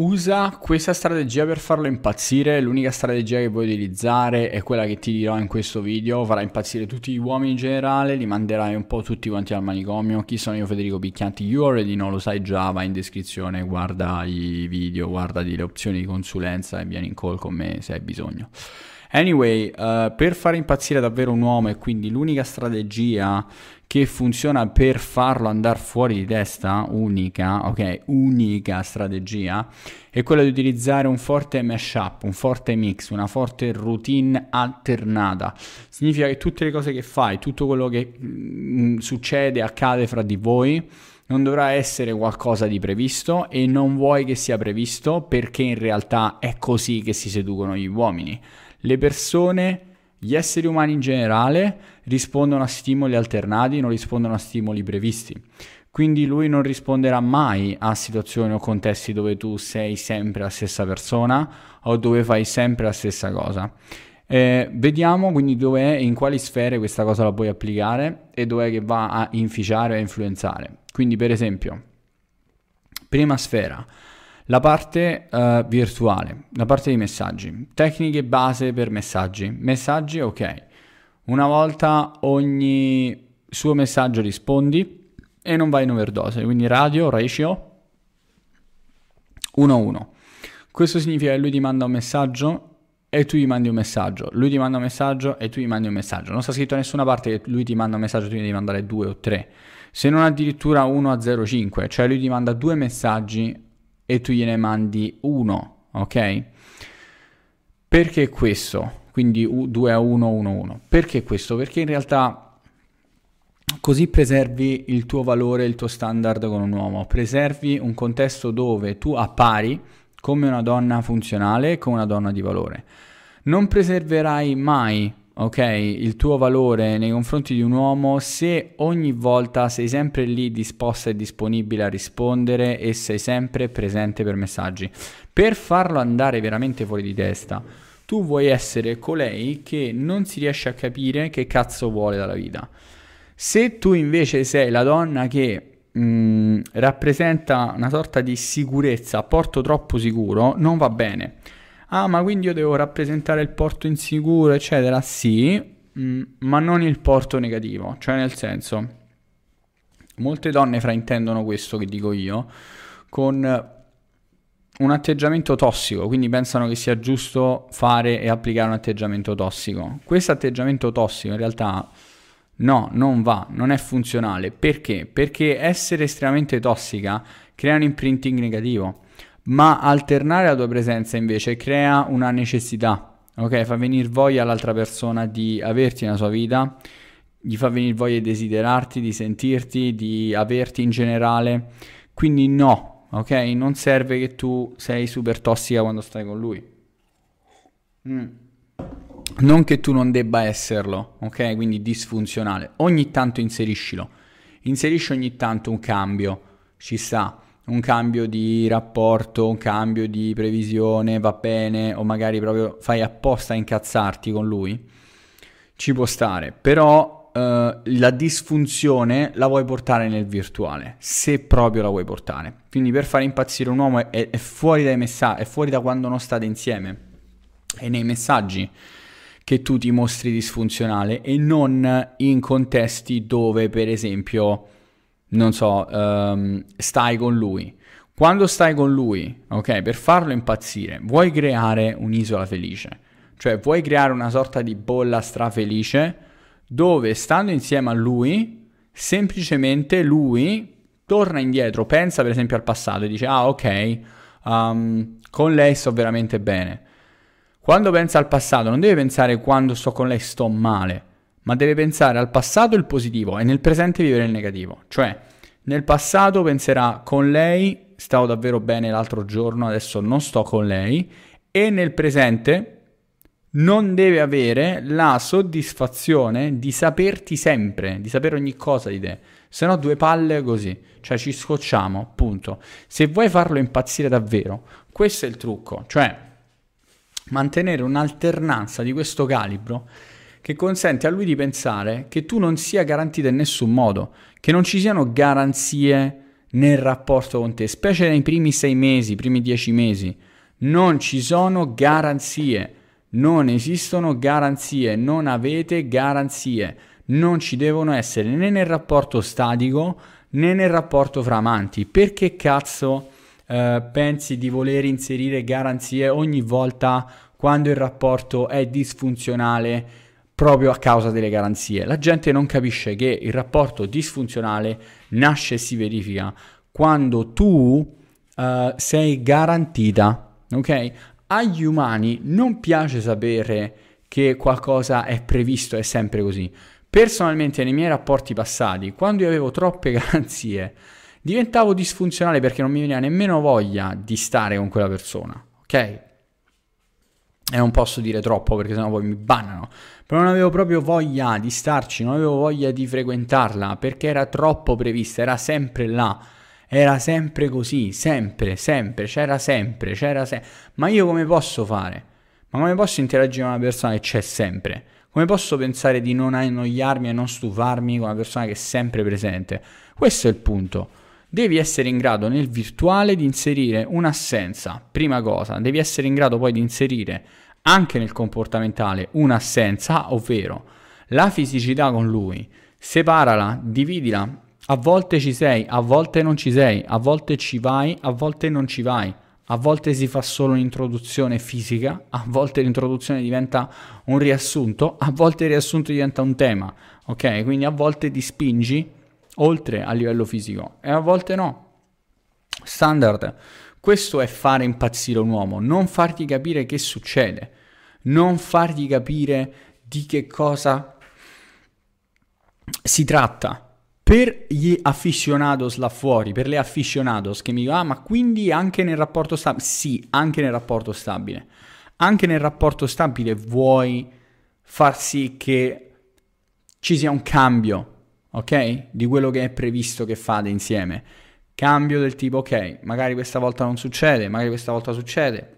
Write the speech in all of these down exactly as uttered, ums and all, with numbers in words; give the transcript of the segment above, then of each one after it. Usa questa strategia per farlo impazzire. L'unica strategia che puoi utilizzare è quella che ti dirò in questo video. Farà impazzire tutti gli uomini in generale, li manderai un po' tutti quanti al manicomio. Chi sono io, Federico Picchianti? You already know, lo sai già, vai in descrizione, guarda i video, guardati le opzioni di consulenza e vieni in call con me se hai bisogno. Anyway, uh, per fare impazzire davvero un uomo, e quindi l'unica strategia che funziona per farlo andare fuori di testa, unica, ok, unica strategia, è quella di utilizzare un forte mashup, un forte mix, una forte routine alternata. Significa che tutte le cose che fai, tutto quello che mh, succede, accade fra di voi, non dovrà essere qualcosa di previsto, e non vuoi che sia previsto, perché in realtà è così che si seducono gli uomini. Le persone, gli esseri umani in generale, rispondono a stimoli alternati, non rispondono a stimoli previsti. Quindi lui non risponderà mai a situazioni o contesti dove tu sei sempre la stessa persona o dove fai sempre la stessa cosa. Eh, vediamo quindi dov'è e in quali sfere questa cosa la puoi applicare e dov'è che va a inficiare o a influenzare. Quindi, per esempio, prima sfera. La parte uh, virtuale, la parte dei messaggi, tecniche base per messaggi, messaggi ok, una volta ogni suo messaggio rispondi e non vai in overdose, quindi radio, ratio, uno a uno. Questo significa che lui ti manda un messaggio e tu gli mandi un messaggio, lui ti manda un messaggio e tu gli mandi un messaggio, non sta scritto da nessuna parte che lui ti manda un messaggio e tu gli devi mandare due o tre, se non addirittura uno a zero virgola cinque, cioè lui ti manda due messaggi e tu gliene mandi uno, ok? Perché questo? Quindi due a uno, uno a uno. Perché questo? Perché in realtà così preservi il tuo valore, il tuo standard con un uomo, preservi un contesto dove tu appari come una donna funzionale, come una donna di valore. Non preserverai mai, ok, il tuo valore nei confronti di un uomo se ogni volta sei sempre lì disposta e disponibile a rispondere e sei sempre presente per messaggi. Per farlo andare veramente fuori di testa, tu vuoi essere colei che non si riesce a capire che cazzo vuole dalla vita. Se tu invece sei la donna che mh, rappresenta una sorta di sicurezza, porto troppo sicuro, non va bene. Ah, ma quindi io devo rappresentare il porto insicuro, eccetera? Sì, mh, ma non il porto negativo. Cioè, nel senso, molte donne fraintendono questo che dico io con un atteggiamento tossico, quindi pensano che sia giusto fare e applicare un atteggiamento tossico. Questo atteggiamento tossico in realtà no, non va, non è funzionale. Perché? Perché essere estremamente tossica crea un imprinting negativo. Ma alternare la tua presenza invece crea una necessità, ok? Fa venire voglia all'altra persona di averti nella sua vita, gli fa venire voglia di desiderarti, di sentirti, di averti in generale. Quindi no, ok? Non serve che tu sei super tossica quando stai con lui. Mm. Non che tu non debba esserlo, ok? Quindi disfunzionale. Ogni tanto inseriscilo. Inserisci ogni tanto un cambio, ci sta. Un cambio di rapporto, un cambio di previsione, va bene, o magari proprio fai apposta a incazzarti con lui. Ci può stare, però eh, la disfunzione la vuoi portare nel virtuale, se proprio la vuoi portare. Quindi per fare impazzire un uomo è, è fuori dai messaggi, è fuori da quando non state insieme, è nei messaggi che tu ti mostri disfunzionale e non in contesti dove, per esempio, non so, um, stai con lui. Quando stai con lui, ok, per farlo impazzire, vuoi creare un'isola felice, cioè vuoi creare una sorta di bolla strafelice dove, stando insieme a lui, semplicemente lui torna indietro, pensa per esempio al passato e dice: ah, ok, um, con lei sto veramente bene. Quando pensa al passato non deve pensare quando sto con lei sto male, ma deve pensare al passato il positivo e nel presente vivere il negativo. Cioè, nel passato penserà: con lei stavo davvero bene l'altro giorno, adesso non sto con lei, e nel presente non deve avere la soddisfazione di saperti sempre, di sapere ogni cosa di te, se no due palle così, cioè ci scocciamo, punto. Se vuoi farlo impazzire davvero, questo è il trucco, cioè mantenere un'alternanza di questo calibro che consente a lui di pensare che tu non sia garantita in nessun modo, che non ci siano garanzie nel rapporto con te, specie nei primi sei mesi, primi dieci mesi. Non ci sono garanzie, non esistono garanzie, non avete garanzie, non ci devono essere né nel rapporto statico né nel rapporto fra amanti. Perché cazzo Uh, pensi di voler inserire garanzie ogni volta quando il rapporto è disfunzionale proprio a causa delle garanzie? La gente non capisce che il rapporto disfunzionale nasce e si verifica quando tu uh, sei garantita, ok? Agli umani non piace sapere che qualcosa è previsto, è sempre così. Personalmente nei miei rapporti passati, quando io avevo troppe garanzie, diventavo disfunzionale perché non mi veniva nemmeno voglia di stare con quella persona, ok? E non posso dire troppo perché sennò poi mi bannano. Però non avevo proprio voglia di starci, non avevo voglia di frequentarla perché era troppo prevista, era sempre là, era sempre così, sempre, sempre, c'era sempre, c'era sempre. Ma io come posso fare? Ma come posso interagire con una persona che c'è sempre? Come posso pensare di non annoiarmi e non stufarmi con una persona che è sempre presente? Questo è il punto. Devi essere in grado nel virtuale di inserire un'assenza, prima cosa. Devi essere in grado poi di inserire anche nel comportamentale un'assenza, ovvero la fisicità con lui. Separala, dividila. A volte ci sei, a volte non ci sei, a volte ci vai, a volte non ci vai. A volte si fa solo un'introduzione fisica, a volte l'introduzione diventa un riassunto, a volte il riassunto diventa un tema, ok? Quindi a volte ti spingi oltre a livello fisico e a volte no. Standard. Questo è fare impazzire un uomo, non farti capire che succede, non farti capire di che cosa si tratta. Per gli aficionados là fuori, per le aficionados che mi dicono: ah, ma quindi anche nel rapporto stabile? Sì, anche nel rapporto stabile. Anche nel rapporto stabile vuoi far sì che ci sia un cambio, ok? Di quello che è previsto che fate insieme. Cambio del tipo: ok, magari questa volta non succede, magari questa volta succede.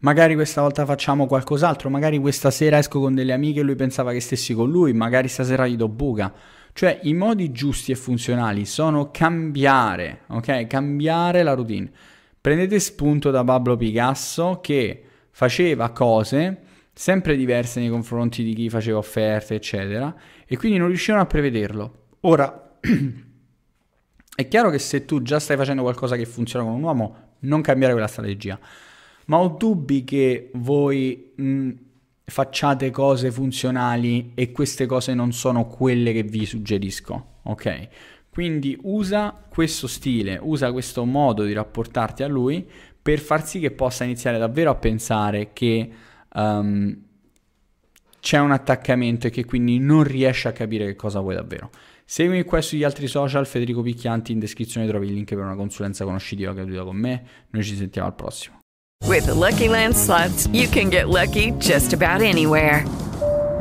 Magari questa volta facciamo qualcos'altro, magari questa sera esco con delle amiche e lui pensava che stessi con lui, magari stasera gli do buca. Cioè i modi giusti e funzionali sono cambiare, ok? Cambiare la routine. Prendete spunto da Pablo Picasso che faceva cose sempre diverse nei confronti di chi faceva offerte, eccetera, e quindi non riuscivano a prevederlo. Ora, è chiaro che se tu già stai facendo qualcosa che funziona con un uomo, non cambiare quella strategia. Ma ho dubbi che voi mh, facciate cose funzionali e queste cose non sono quelle che vi suggerisco, ok? Quindi usa questo stile, usa questo modo di rapportarti a lui per far sì che possa iniziare davvero a pensare che um, c'è un attaccamento e che quindi non riesce a capire che cosa vuoi davvero. Seguimi qua sugli altri social, Federico Picchianti, in descrizione trovi il link per una consulenza conoscitiva gratuita con me, noi ci sentiamo al prossimo. With Lucky Land Slots, you can get lucky just about anywhere.